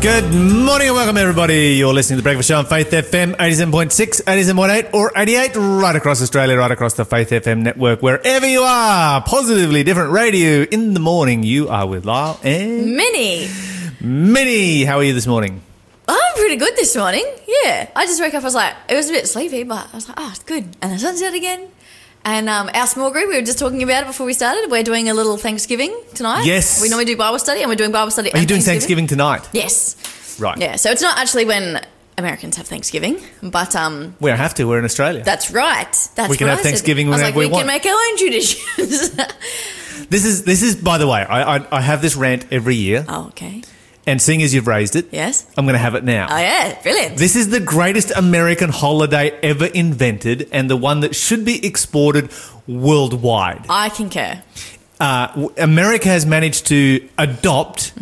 Good morning and welcome, everybody. You're listening to The Breakfast Show on Faith FM, 87.6, 87.8 or 88, right across Australia, right across the Faith FM network, wherever you are. Positively Different Radio in the morning. You are with Lyle and... Minnie, how are you this morning? I'm pretty good this morning, yeah. I just woke up, I was like, it was a bit sleepy, but I was like, oh, it's good. And the sun's out again. And our small group, we were just talking about it before we started. We're doing a little Thanksgiving tonight. Yes. We normally do Bible study, and we're doing Bible study. Are you doing Thanksgiving tonight? Yes. Right. Yeah, so it's not actually when Americans have Thanksgiving, but... we don't have to. We're in Australia. That's right. We can have Thanksgiving whenever we want. I was like, we can make our own traditions. This is, by the way, I have this rant every year. Oh, okay. And seeing as you've raised it, yes, I'm going to have it now. Oh, yeah, brilliant. This is the greatest American holiday ever invented and the one that should be exported worldwide. I concur. America has managed to adopt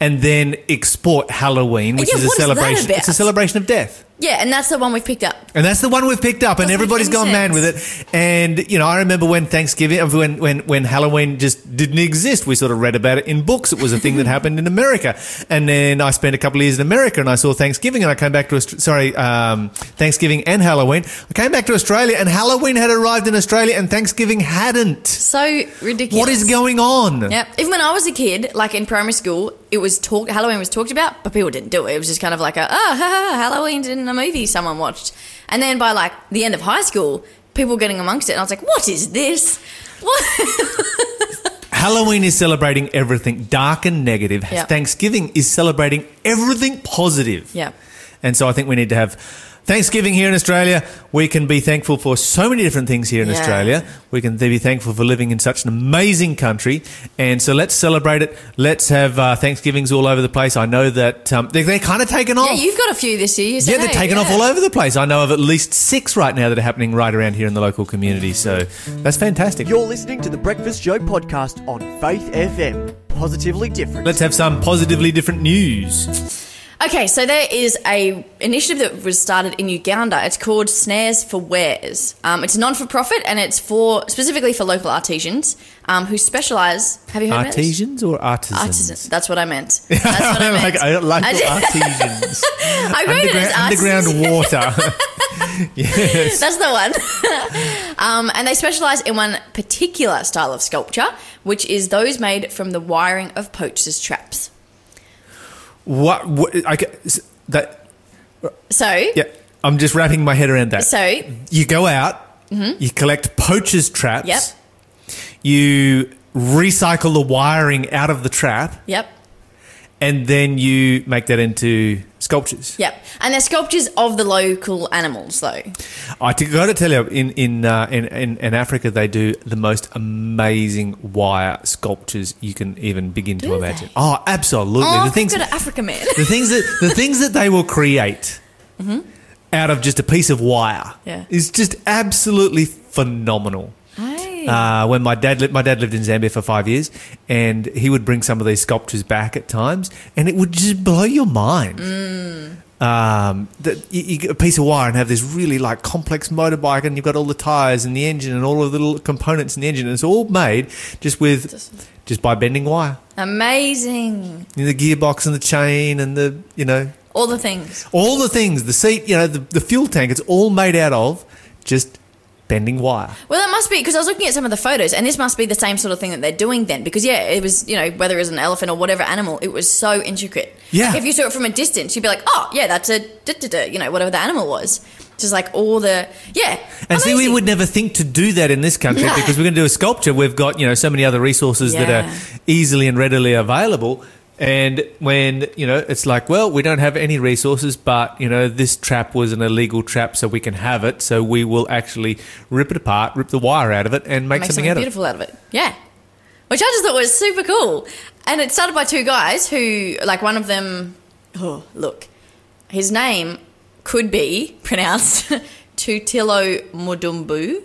and then export Halloween, which is a celebration. It's a celebration of death. Yeah, and that's the one we've picked up. And everybody's gone mad with it. And, you know, I remember when Thanksgiving, when Halloween just didn't exist. We sort of read about it in books. It was a thing that happened in America. And then I spent a couple of years in America and I saw Thanksgiving and I came back to Thanksgiving and Halloween. I came back to Australia and Halloween had arrived in Australia and Thanksgiving hadn't. So ridiculous. What is going on? Yeah, even when I was a kid, like in primary school, Halloween was talked about, but people didn't do it. It was just kind of like Halloween didn't. A movie someone watched, and then by like the end of high school, people were getting amongst it, and I was like, "What is this? What?" Halloween is celebrating everything dark and negative. Yep. Thanksgiving is celebrating everything positive. Yeah, and so I think we need to have Thanksgiving here in Australia. We can be thankful for so many different things here in Australia. We can be thankful for living in such an amazing country. And so let's celebrate it. Let's have Thanksgivings all over the place. I know that they're kind of taken off. Yeah, you've got a few this year. So yeah, they're taken off all over the place. I know of at least 6 right now that are happening right around here in the local community. So that's fantastic. You're listening to The Breakfast Show podcast on Faith FM. Positively different. Let's have some positively different news. Okay, so there is an initiative that was started in Uganda. It's called Snares for Wares. It's a non-for-profit and it's specifically for local artisans who specialise. Have you heard artisans of it? Artisans or artisans? Artisans. That's what I meant. That's what I meant. I like artisans. I read it as artisans. Underground water. Yes. That's the one. And they specialise in one particular style of sculpture, which is those made from the wiring of poachers' traps. I'm just wrapping my head around that. So you go out, you collect poachers' traps, you recycle the wiring out of the trap, and then you make that into sculptures. Yep, and they're sculptures of the local animals, though. I got to tell you, in Africa, they do the most amazing wire sculptures you can even begin to imagine. They? Oh, absolutely! Oh, go to Africa, man. The things that they will create out of just a piece of wire is just absolutely phenomenal. When my dad lived in Zambia for 5 years, and he would bring some of these sculptures back at times, and it would just blow your mind. You get a piece of wire and have this really like complex motorbike, and you've got all the tires and the engine and all of the little components in the engine, and it's all made just by bending wire. Amazing! And the gearbox and the chain and all the things, the seat, the fuel tank. It's all made out of just bending wire. Well, that must be, because I was looking at some of the photos, and this must be the same sort of thing that they're doing then, because it was, whether it was an elephant or whatever animal, it was so intricate. Yeah. Like if you saw it from a distance, you'd be like, oh, yeah, that's a, whatever the animal was. Just like all the, And amazing. See, we would never think to do that in this country because we're going to do a sculpture. We've got, so many other resources that are easily and readily available. And when, it's like, well, we don't have any resources, but, this trap was an illegal trap, so we can have it. So we will actually rip it apart, rip the wire out of it and make something beautiful out of it. Yeah. Which I just thought was super cool. And it started by 2 guys who, like one of them, his name could be pronounced Tutilo Mudumbu.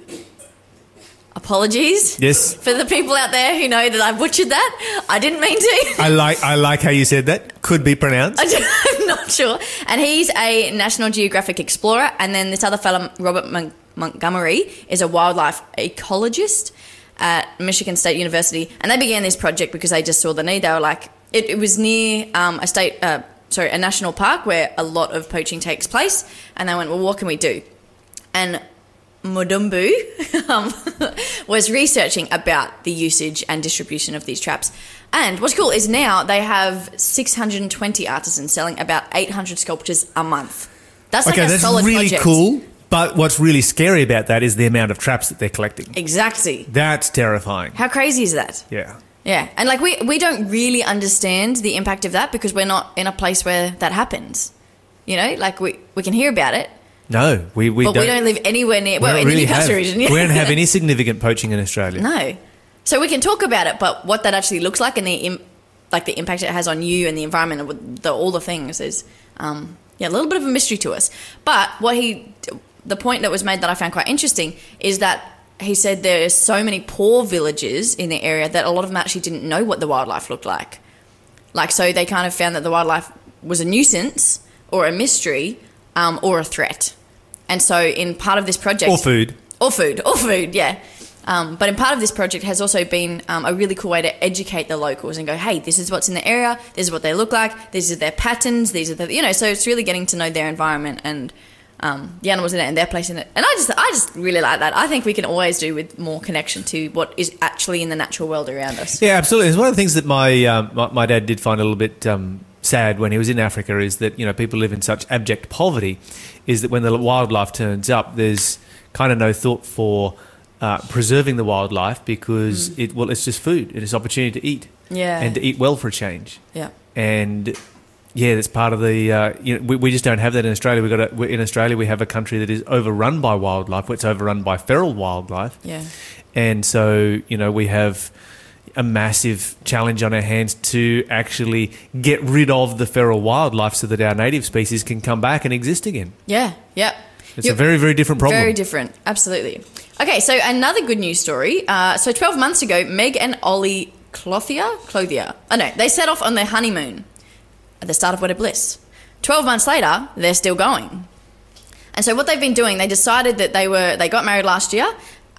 Apologies. Yes. For the people out there who know that I butchered that. I didn't mean to. I like how you said that. Could be pronounced. I'm not sure. And he's a National Geographic explorer. And then this other fellow, Robert Montgomery, is a wildlife ecologist at Michigan State University. And they began this project because they just saw the need. They were like, it was near a state a national park where a lot of poaching takes place, and they went, well, what can we do? And Mudumbu was researching about the usage and distribution of these traps. And what's cool is now they have 620 artisans selling about 800 sculptures a month. That's like a solid really project. Cool. But what's really scary about that is the amount of traps that they're collecting. Exactly. That's terrifying. How crazy is that? Yeah. Yeah. And like we don't really understand the impact of that because we're not in a place where that happens. You know, like we can hear about it. No, we don't. But we don't live anywhere near, well, in the Newcastle region. Yeah. We don't have any significant poaching in Australia. No. So we can talk about it, but what that actually looks like and the impact it has on you and the environment and all the things is, a little bit of a mystery to us. But the point that was made that I found quite interesting is that he said there are so many poor villages in the area that a lot of them actually didn't know what the wildlife looked like. Like, so they kind of found that the wildlife was a nuisance or a mystery or a threat. And so in part of this project... Or food, yeah. But in part of this project has also been a really cool way to educate the locals and go, hey, this is what's in the area, this is what they look like, these are their patterns, these are the... You know, so it's really getting to know their environment and... the animals in it and their place in it. And I just really like that. I think we can always do with more connection to what is actually in the natural world around us. Yeah, absolutely. It's one of the things that my dad did find a little bit sad when he was in Africa is that, you know, people live in such abject poverty is that when the wildlife turns up, there's kind of no thought for preserving the wildlife because it's just food. It is opportunity to eat. Yeah. And to eat well for a change. Yeah. And... yeah, that's part of the. We just don't have that in Australia. In Australia, we have a country that is overrun by wildlife. It's overrun by feral wildlife. Yeah, and so you know we have a massive challenge on our hands to actually get rid of the feral wildlife so that our native species can come back and exist again. Yeah, yep. It's a very, very different problem. Very different, absolutely. Okay, so another good news story. 12 months ago, Meg and Ollie Clothier. Oh no, they set off on their honeymoon. At the start of Wedded Bliss. 12 months later, they're still going. And so what they've been doing, they decided that they got married last year,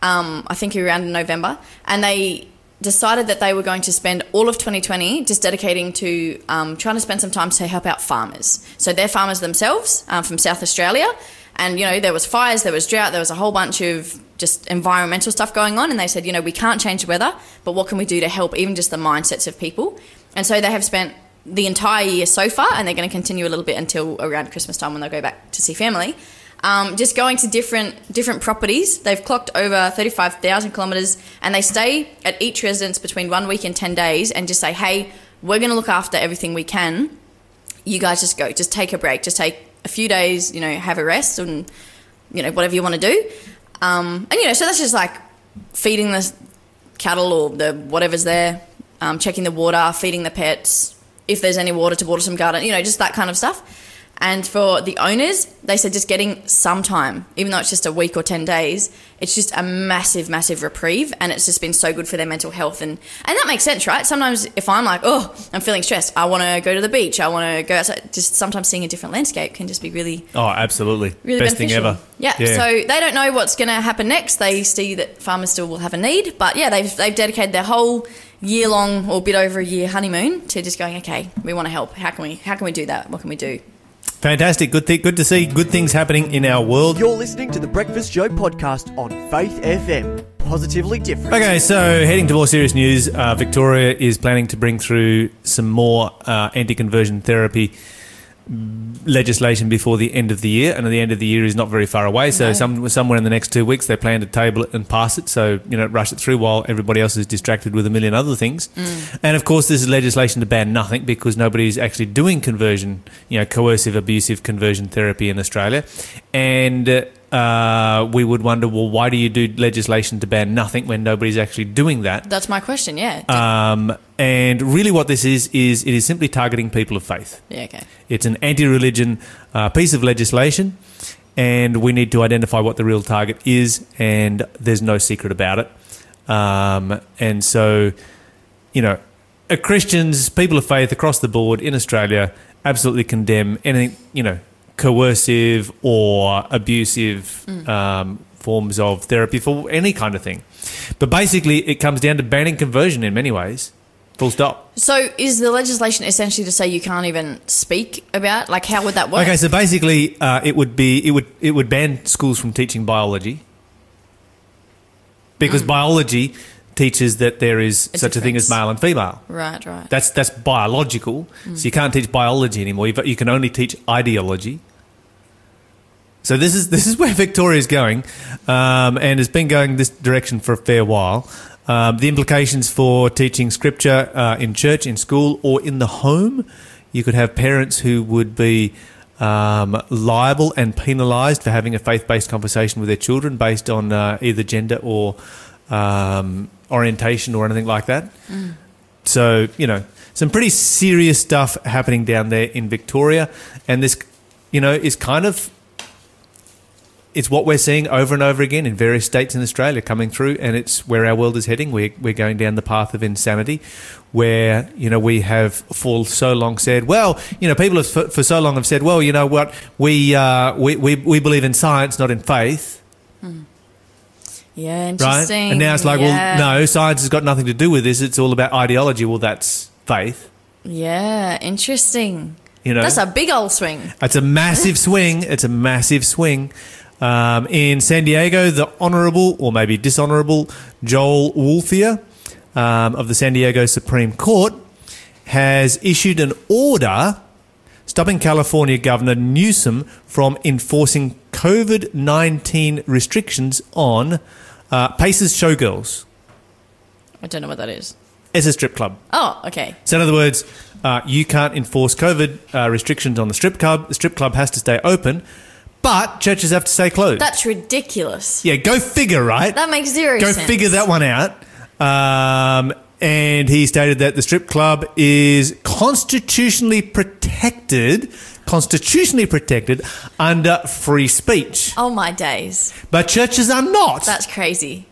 I think around November, and they decided that they were going to spend all of 2020 just dedicating to trying to spend some time to help out farmers. So they're farmers themselves from South Australia, and, you know, there was fires, there was drought, there was a whole bunch of just environmental stuff going on, and they said, you know, we can't change the weather, but what can we do to help even just the mindsets of people? And so they have spent the entire year so far, and they're going to continue a little bit until around Christmas time when they'll go back to see family, just going to different properties. They've clocked over 35,000 kilometres, and they stay at each residence between 1 week and 10 days and just say, hey, we're going to look after everything we can. You guys just go. Just take a break. Just take a few days, you know, have a rest and, you know, whatever you want to do. And, you know, so that's just like feeding the cattle or the whatever's there, checking the water, feeding the pets, if there's any water to water some garden, you know, just that kind of stuff. And for the owners, they said just getting some time, even though it's just a week or 10 days, it's just a massive, massive reprieve, and it's just been so good for their mental health. And that makes sense, right? Sometimes if I'm like, oh, I'm feeling stressed, I want to go to the beach, I want to go outside, just sometimes seeing a different landscape can just be really oh, absolutely. Really best beneficial. Thing ever. Yeah, so they don't know what's going to happen next. They see that farmers still will have a need, but, yeah, they've dedicated their whole year-long or bit over a year honeymoon to just going, okay, we want to help. How can we do that? What can we do? Fantastic. Good to see good things happening in our world. You're listening to The Breakfast Show podcast on Faith FM. Positively different. Okay, so heading to more serious news, Victoria is planning to bring through some more anti-conversion therapy legislation before the end of the year, and the end of the year is not very far away, so somewhere in the next 2 weeks they plan to table it and pass it, so, you know, rush it through while everybody else is distracted with a million other things. And of course this is legislation to ban nothing because nobody's actually doing conversion, you know, coercive abusive conversion therapy in Australia, and we would wonder, well, why do you do legislation to ban nothing when nobody's actually doing that? That's my question, yeah. And really what this is it is simply targeting people of faith. Yeah, okay. It's an anti-religion piece of legislation, and we need to identify what the real target is, and there's no secret about it. And so, you know, Christians, people of faith across the board in Australia absolutely condemn anything, you know, coercive or abusive forms of therapy for any kind of thing. But basically it comes down to banning conversion in many ways Full stop. So is the legislation essentially to say you can't even speak about? Like, how would that work? Okay, so basically it would ban schools from teaching biology because biology teaches that there is such a thing as male and female. Right, right. That's biological. Mm. So you can't teach biology anymore. You can only teach ideology. So this is where Victoria's going, and it's been going this direction for a fair while. The implications for teaching scripture in church, in school, or in the home. You could have parents who would be liable and penalised for having a faith-based conversation with their children based on either gender or orientation or anything like that. Mm. So, you know, some pretty serious stuff happening down there in Victoria, and this, you know, is kind of... It's what we're seeing over and over again in various states in Australia coming through, and it's where our world is heading. We're going down the path of insanity where, you know, we have for so long said, well, you know, people have for so long have said, well, you know what, we believe in science, not in faith. Hmm. Yeah, interesting. Right? And now it's like, well, no, science has got nothing to do with this. It's all about ideology. Well, that's faith. Yeah, interesting. You know, that's a big old swing. It's a massive swing. It's a massive swing. In San Diego, the Honourable, or maybe Dishonourable, Joel Wolfier of the San Diego Supreme Court has issued an order stopping California Governor Newsom from enforcing COVID-19 restrictions on Pacers showgirls. I don't know what that is. It's a strip club. Oh, okay. So in other words, you can't enforce COVID restrictions on the strip club. The strip club has to stay open. But churches have to stay closed. That's ridiculous. Yeah, go figure, right? That makes zero sense. Go figure that one out. And he stated that the strip club is constitutionally protected under free speech. Oh, my days. But churches are not. That's crazy.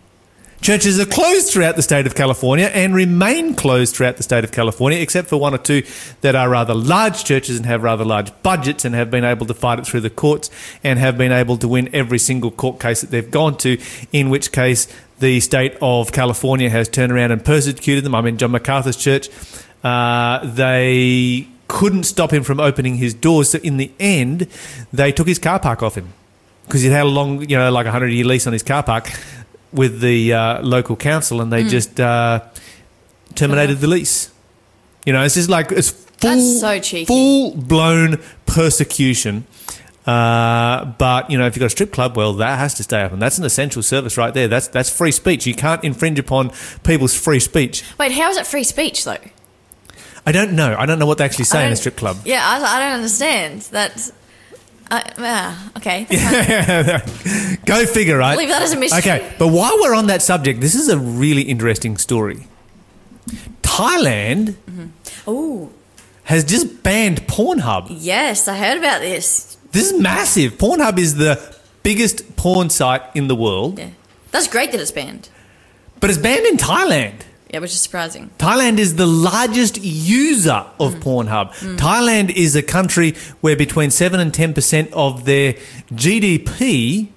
Churches are closed throughout the state of California and remain closed throughout the state of California, except for one or two that are rather large churches and have rather large budgets and have been able to fight it through the courts and have been able to win every single court case that they've gone to, in which case the state of California has turned around and persecuted them. I mean, John MacArthur's church, they couldn't stop him from opening his doors, so in the end they took his car park off him because he'd had a long, you know, like a 100-year lease on his car park with the local council, and they just terminated the lease. You know, it's just like it's full-blown persecution. But, you know, if you've got a strip club, well, that has to stay open. That's an essential service right there. That's free speech. You can't infringe upon people's free speech. Wait, how is it free speech, though? I don't know. I don't know what they actually say in a strip club. Yeah, I don't understand. That's... okay. Go figure, right? Leave that as a mystery. Okay, but while we're on that subject, this is a really interesting story. Thailand has just banned Pornhub. Yes, I heard about this. This is massive. Pornhub is the biggest porn site in the world. Yeah. That's great that it's banned. But it's banned in Thailand. Yeah, which is surprising. Thailand is the largest user of Pornhub. Mm. Thailand is a country where between 7 and 10% of their GDP,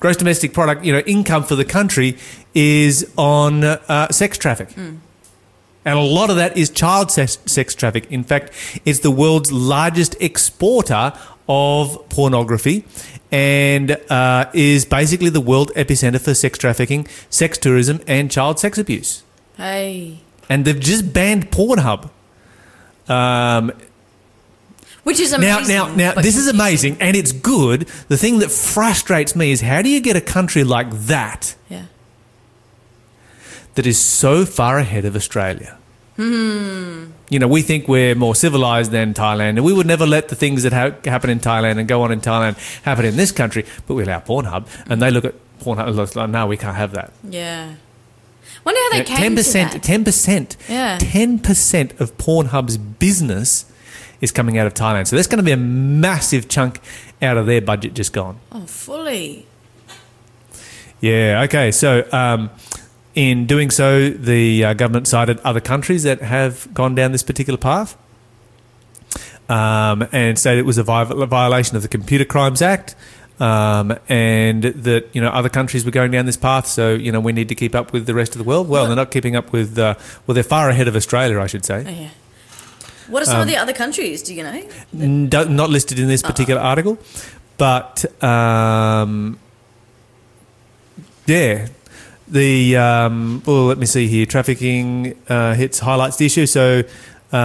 gross domestic product, you know, income for the country, is on sex trafficking. Mm. And a lot of that is child sex trafficking. In fact, it's the world's largest exporter of pornography and is basically the world epicenter for sex trafficking, sex tourism and child sex abuse. Hey. And they've just banned Pornhub. Which is amazing. Now this is amazing and it's good. The thing that frustrates me is how do you get a country like that that is so far ahead of Australia? Hmm. You know, we think we're more civilized than Thailand and we would never let the things that happen in Thailand and go on in Thailand happen in this country, but we allow Pornhub and they look at Pornhub and look like, no, we can't have that. Yeah. Wonder how they came 10%, to that. 10%. Yeah. 10% of Pornhub's business is coming out of Thailand. So there's going to be a massive chunk out of their budget just gone. Oh, fully. Yeah, okay. So in doing so, the government cited other countries that have gone down this particular path and said it was a violation of the Computer Crimes Act. And that, you know, other countries were going down this path, so, you know, we need to keep up with the rest of the world. Well, they're not keeping up with, well, they're far ahead of Australia, I should say. Oh, yeah. What are some of the other countries, do you know? Not listed in this particular article, but, yeah, the, well, let me see here, trafficking hits highlights the issue, so the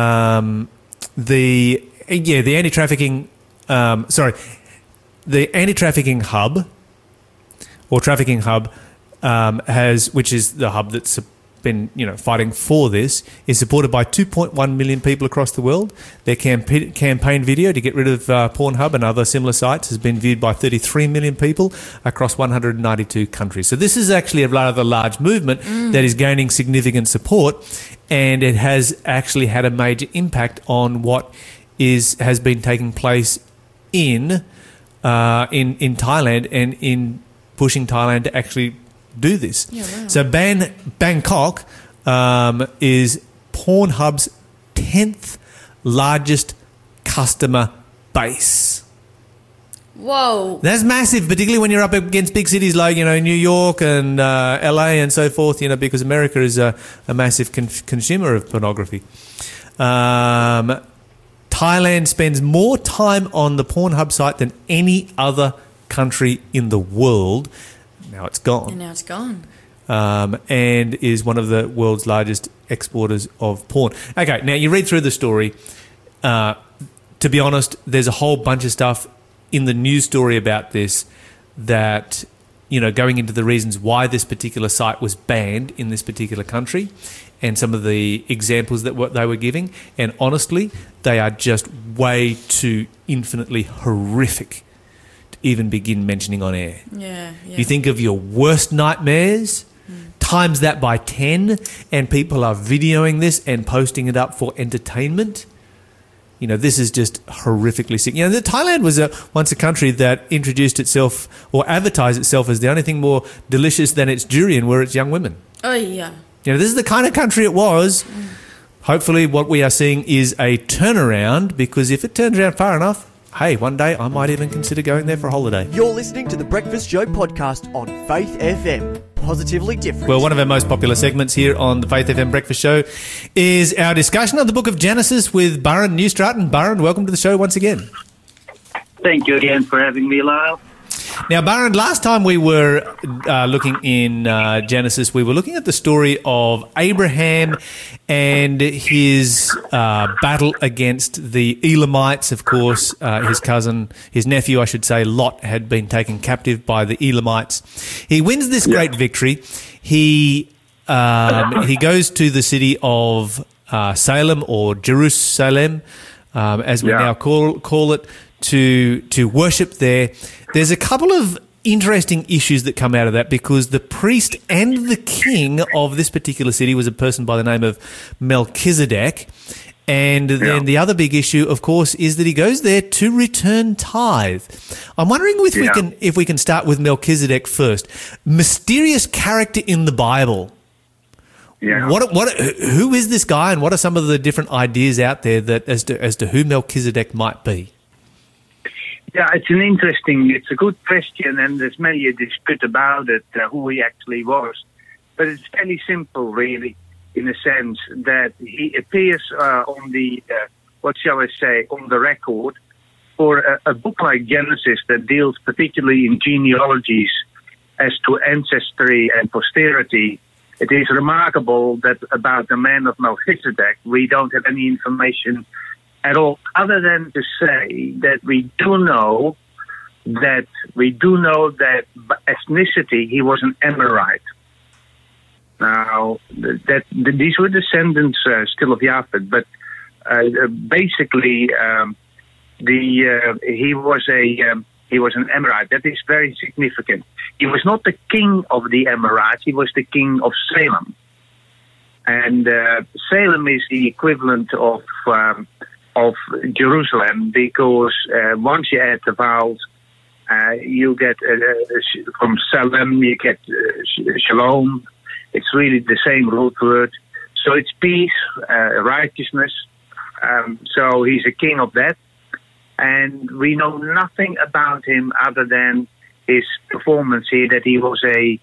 anti-trafficking, the anti-trafficking hub, or trafficking hub, which is the hub that's been, you know, fighting for this, is supported by 2.1 million people across the world. Their campaign video to get rid of Pornhub and other similar sites has been viewed by 33 million people across 192 countries. So this is actually a rather large movement that is gaining significant support, and it has actually had a major impact on what has been taking place in Thailand, and in pushing Thailand to actually do this. Yeah, wow. So Bangkok is Pornhub's 10th largest customer base. Whoa. That's massive, particularly when you're up against big cities like, you know, New York and LA and so forth, you know, because America is a massive consumer of pornography. Thailand spends more time on the Pornhub site than any other country in the world. Now it's gone. And is one of the world's largest exporters of porn. Okay, now you read through the story. To be honest, there's a whole bunch of stuff in the news story about this that, you know, going into the reasons why this particular site was banned in this particular country and some of the examples that what they were giving. And honestly, they are just way too infinitely horrific even begin mentioning on air. Yeah. You think of your worst nightmares, times that by 10, and people are videoing this and posting it up for entertainment. You know, this is just horrifically sick. You know, Thailand was once a country that introduced itself or advertised itself as the only thing more delicious than its durian were its young women. Oh, yeah. You know, this is the kind of country it was. Hopefully what we are seeing is a turnaround, because if it turns around far enough, hey, one day I might even consider going there for a holiday. You're listening to The Breakfast Show podcast on Faith FM. Positively different. Well, one of our most popular segments here on the Faith FM Breakfast Show is our discussion of the book of Genesis with Byron Newstratton. Byron, welcome to the show once again. Thank you again for having me, Lyle. Now, Byron, last time we were looking in Genesis, we were looking at the story of Abraham and his battle against the Elamites. Of course, his nephew, Lot, had been taken captive by the Elamites. He wins this great victory. He goes to the city of Salem, or Jerusalem, as we now call it, to worship there. There's a couple of interesting issues that come out of that, because the priest and the king of this particular city was a person by the name of Melchizedek. And then the other big issue, of course, is that he goes there to return tithe. I'm wondering if we can start with Melchizedek first. Mysterious character in the Bible. Yeah. Who is this guy, and what are some of the different ideas out there that as to who Melchizedek might be? Yeah, it's a good question, and there's many a dispute about it, who he actually was. But it's fairly simple, really, in a sense that he appears on the, on the record for a book like Genesis that deals particularly in genealogies as to ancestry and posterity. It is remarkable that about the man of Melchizedek, we don't have any information at all, other than to say that we do know that ethnicity, he was an Amorite. Now, these were descendants still of Japheth, but basically, he was an Amorite. That is very significant. He was not the king of the Amorites; he was the king of Salem, and Salem is the equivalent of Jerusalem, because once you add the vowels, you get from Salem, you get Shalom. It's really the same root word. So it's peace, righteousness. So he's a king of that. and we know nothing about him other than his performance here, that he was a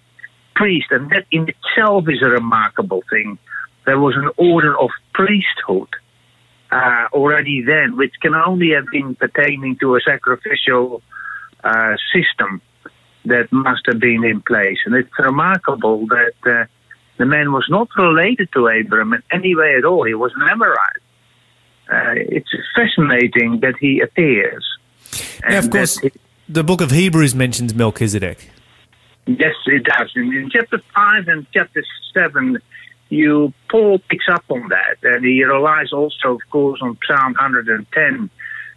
priest, and that in itself is a remarkable thing. There was an order of priesthood already then, which can only have been pertaining to a sacrificial system that must have been in place. And it's remarkable that the man was not related to Abraham in any way at all. He was an Amorite. It's fascinating that he appears. Now, of course, the book of Hebrews mentions Melchizedek. Yes, it does. In chapter 5 and chapter 7, Paul picks up on that, and he relies also, of course, on Psalm 110,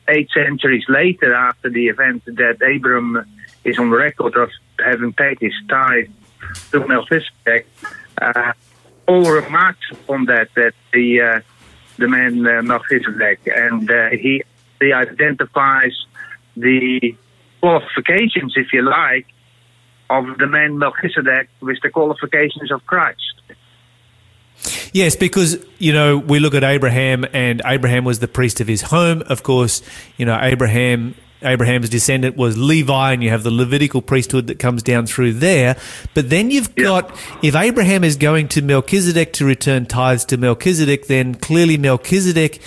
8 centuries later after the event that Abraham is on record of having paid his tithe to Melchizedek. Paul remarks upon that the man Melchizedek, and he identifies the qualifications, if you like, of the man Melchizedek with the qualifications of Christ. Yes, because, you know, we look at Abraham, and Abraham was the priest of his home. Of course, you know, Abraham's descendant was Levi, and you have the Levitical priesthood that comes down through there. But then you've got, if Abraham is going to Melchizedek to return tithes to Melchizedek, then clearly Melchizedek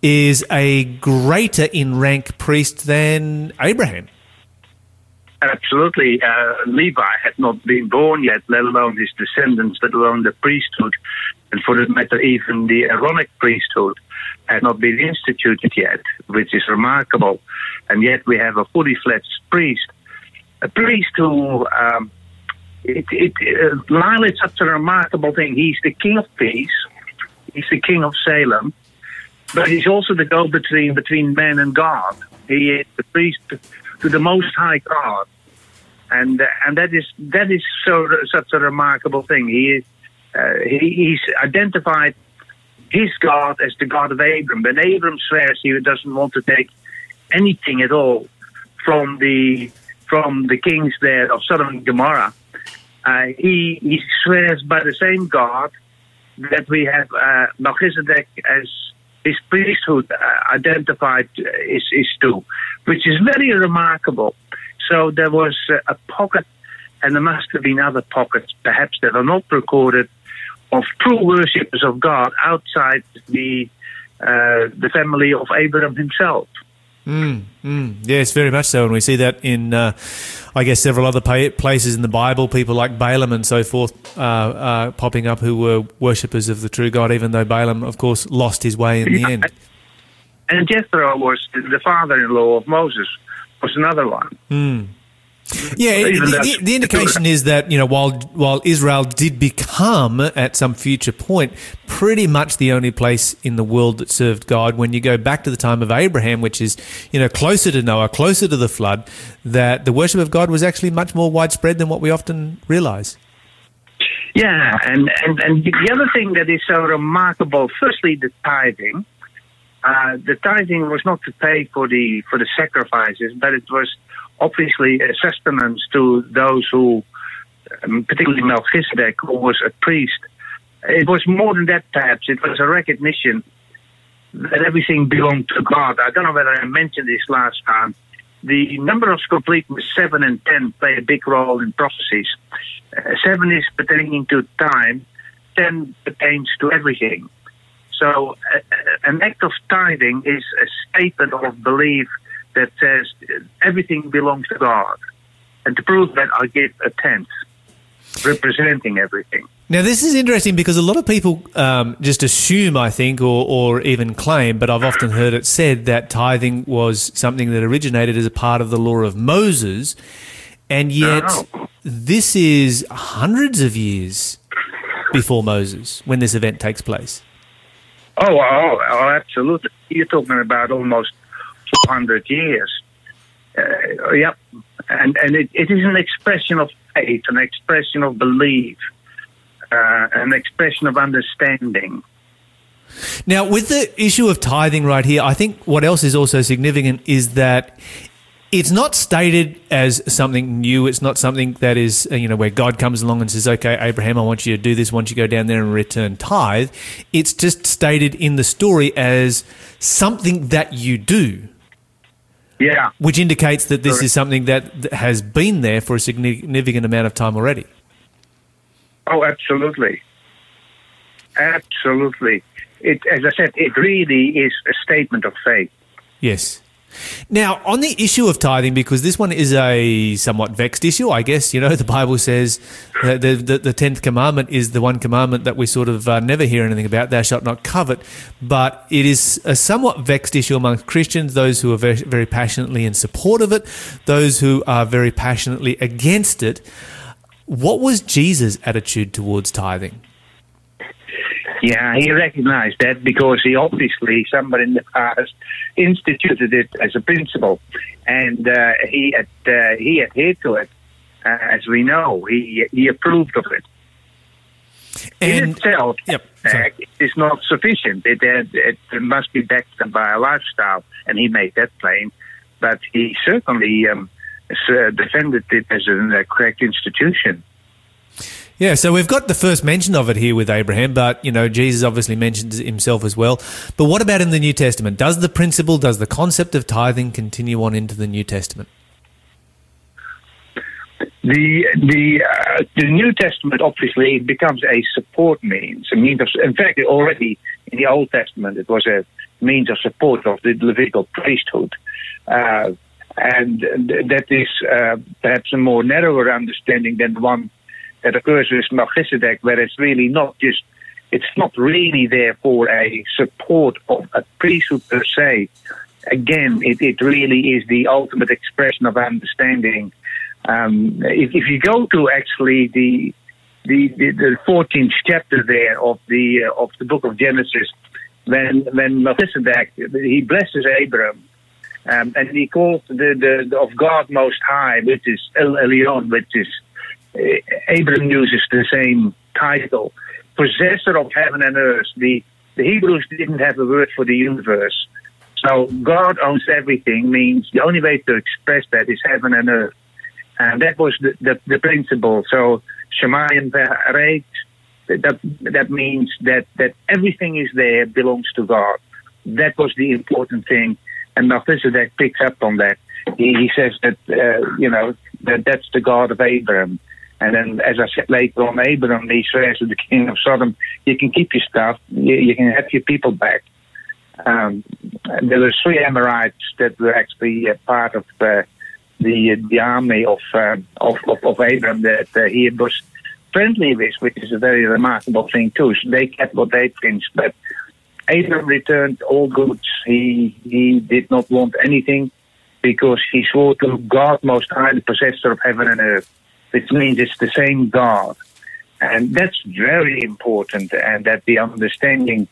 is a greater in rank priest than Abraham. Absolutely. Levi had not been born yet, let alone his descendants, let alone the priesthood. And for that matter, even the Aaronic priesthood had not been instituted yet, which is remarkable. And yet we have a fully-fledged priest. A priest who, Lyle, it's such a remarkable thing. He's the king of peace. He's the king of Salem. But he's also the go-between between man and God. He is the priest to the Most High God. And that is such a remarkable thing. He's identified his God as the God of Abram. When Abram swears he doesn't want to take anything at all from the kings there of Sodom and Gomorrah, he swears by the same God that we have Melchizedek as his priesthood identified is to, which is very remarkable. So there was a pocket, and there must have been other pockets, perhaps, that are not recorded, of true worshippers of God outside the family of Abraham himself. Yes, very much so, and we see that in, I guess, several other places in the Bible. People like Balaam and so forth popping up, who were worshippers of the true God, even though Balaam, of course, lost his way in the end. And Jethro was the father-in-law of Moses, was another one. Yeah, the indication is that, you know, while Israel did become, at some future point, pretty much the only place in the world that served God, when you go back to the time of Abraham, which is, you know, closer to Noah, closer to the flood, that the worship of God was actually much more widespread than what we often realize. Yeah, and the other thing that is so remarkable, firstly, the tithing. The tithing was not to pay for the sacrifices, but it was obviously a sustenance to those who, particularly Melchizedek, who was a priest. It was more than that, perhaps. It was a recognition that everything belonged to God. I don't know whether I mentioned this last time. The number of completeness, 7 and 10, play a big role in prophecies. 7 is pertaining to time, 10 pertains to everything. So an act of tithing is a statement of belief that says everything belongs to God. And to prove that, I give a tenth, representing everything. Now, this is interesting because a lot of people just assume, I think, or even claim, but I've often heard it said that tithing was something that originated as a part of the law of Moses, and yet this is hundreds of years before Moses when this event takes place. Oh, absolutely. You're talking about almost 400 years. Yep. And it is an expression of faith, an expression of belief, an expression of understanding. Now, with the issue of tithing right here, I think what else is also significant is that it's not stated as something new. It's not something that is, you know, where God comes along and says, okay, Abraham, I want you to do this. I want you to go down there and return tithe. It's just stated in the story as something that you do. Yeah. Which indicates that this is something that has been there for a significant amount of time already. Oh, absolutely. Absolutely. It, as I said, it really is a statement of faith. Yes. Now, on the issue of tithing, because this one is a somewhat vexed issue, I guess, you know, the Bible says the 10th commandment is the one commandment that we sort of never hear anything about, thou shalt not covet, but it is a somewhat vexed issue amongst Christians, those who are very, very passionately in support of it, those who are very passionately against it. What was Jesus' attitude towards tithing? Yeah, he recognized that because he obviously, somewhere in the past, instituted it as a principle. And he adhered to it, as we know. He approved of it. And, in itself, it's not sufficient. It must be backed up by a lifestyle, and he made that plain. But he certainly defended it as a correct institution. Yeah, so we've got the first mention of it here with Abraham, but, you know, Jesus obviously mentions it himself as well. But what about in the New Testament? Does the principle, does the concept of tithing continue on into the New Testament? The New Testament, obviously, it becomes a support means. A means of, in fact, already in the Old Testament, it was a means of support of the Levitical priesthood. And that is perhaps a more narrower understanding than the one that occurs with Melchizedek, where it's really not just, it's not really there for a support of a priesthood per se. Again, it really is the ultimate expression of understanding. If you go to actually the 14th chapter there of the book of Genesis, when Melchizedek, he blesses Abraham, and he calls the of God Most High, which is El Elyon, which is Abraham uses the same title, possessor of heaven and earth. The Hebrews didn't have a word for the universe. So God owns everything means the only way to express that is heaven and earth. And that was the principle. So Shemayim Ve'aretz, that means that everything is there, belongs to God. That was the important thing. And Melchizedek picks up on that. He says that, that's the God of Abraham. And then, as I said later on, Abraham, he swears to the king of Sodom, you can keep your stuff, you can have your people back. There were three Amorites that were actually part of the army of Abraham that he was friendly with, which is a very remarkable thing too. So they kept what they pinched, but Abraham returned all goods. He did not want anything because he swore to God Most High, the possessor of heaven and earth, which means it's the same God. And that's very important, and that the understanding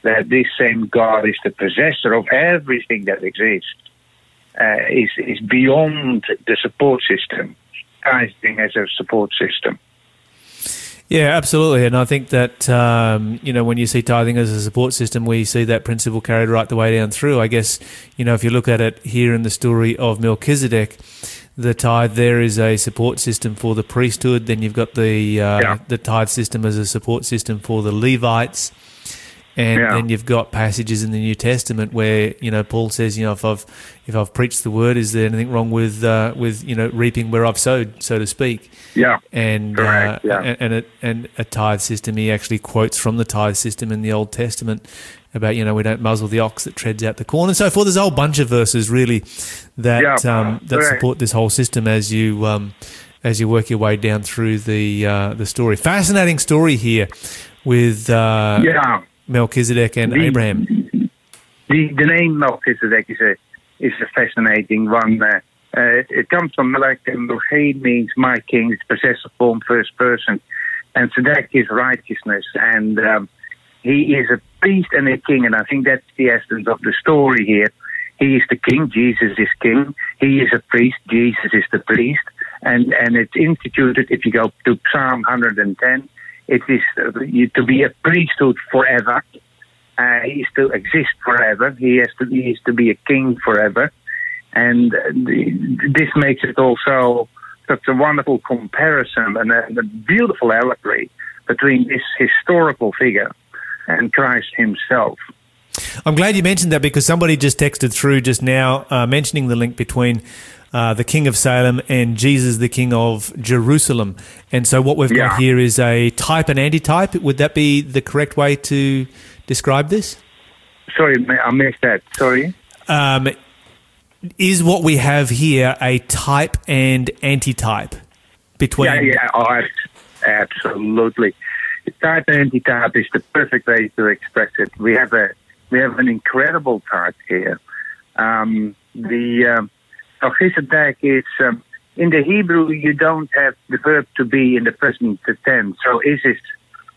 that this same God is the possessor of everything that exists is beyond the support system, tithing as a support system. Yeah, absolutely, and I think that, when you see tithing as a support system, we see that principle carried right the way down through. I guess, if you look at it here in the story of Melchizedek, the tithe there is a support system for the priesthood, then you've got the tithe system as a support system for the Levites, and then you've got passages in the New Testament where, Paul says, if I've preached the word, is there anything wrong with reaping where I've sowed, so to speak? Yeah, and correct. Yeah. And a tithe system. He actually quotes from the tithe system in the Old Testament about we don't muzzle the ox that treads out the corn and so forth. There's a whole bunch of verses really that support this whole system as you work your way down through the story. Fascinating story here with Melchizedek and Abraham. The name Melchizedek is a fascinating one. It comes from Melech, and Melchizedek means my king. It's possessive form, first person. And Tzedek is righteousness. And he is a priest and a king, and I think that's the essence of the story here. He is the king, Jesus is king. He is a priest, Jesus is the priest. And it's instituted, if you go to Psalm 110, it is to be a priesthood forever. He is to exist forever. He is to be a king forever. And this makes it also such a wonderful comparison and a beautiful allegory between this historical figure and Christ himself. I'm glad you mentioned that because somebody just texted through just now mentioning the link between the King of Salem and Jesus, the King of Jerusalem. And so what we've got here is a type and anti-type. Would that be the correct way to describe this? Sorry, I missed that. Sorry. Is what we have here a type and anti-type between? Oh, absolutely. Type and anti-type is the perfect way to express it. We have an incredible type here. The Melchizedek is in the Hebrew. You don't have the verb to be in the present tense, so is it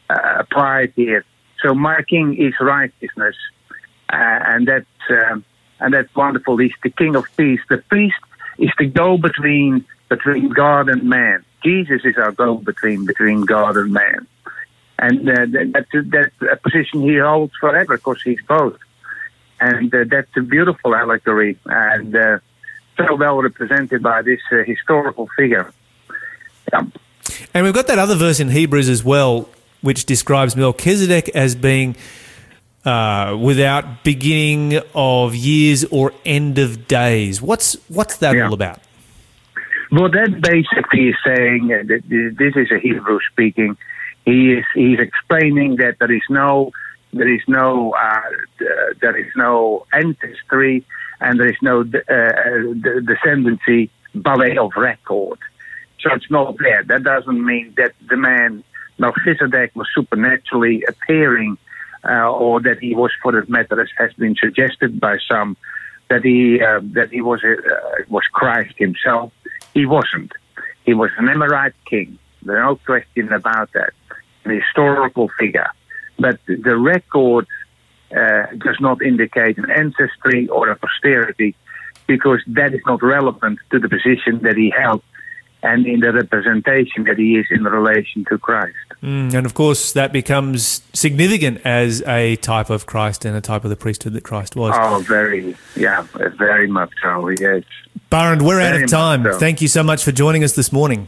applied here? So my king is righteousness, and that's wonderful. He's the King of Peace. The priest is the go-between between God and man. Jesus is our go-between between God and man. And that position he holds forever, because he's both. And that's a beautiful allegory, and so well represented by this historical figure. Yeah. And we've got that other verse in Hebrews as well, which describes Melchizedek as being without beginning of years or end of days. What's that all about? Well, that basically is saying that this is a Hebrew speaking. He's explaining that there is no ancestry and there is no descendancy by of record. So it's not there. That doesn't mean that the man Melchizedek was supernaturally appearing, or that he was, for that matter, as has been suggested by some, that he was Christ himself. He wasn't. He was an Amorite king. There's no question about that. An historical figure. But the record does not indicate an ancestry or a posterity, because that is not relevant to the position that he held and in the representation that he is in relation to Christ. And of course that becomes significant as a type of Christ and a type of the priesthood that Christ was. Oh, very much so, yes. Byron, we're out of time. So. Thank you so much for joining us this morning.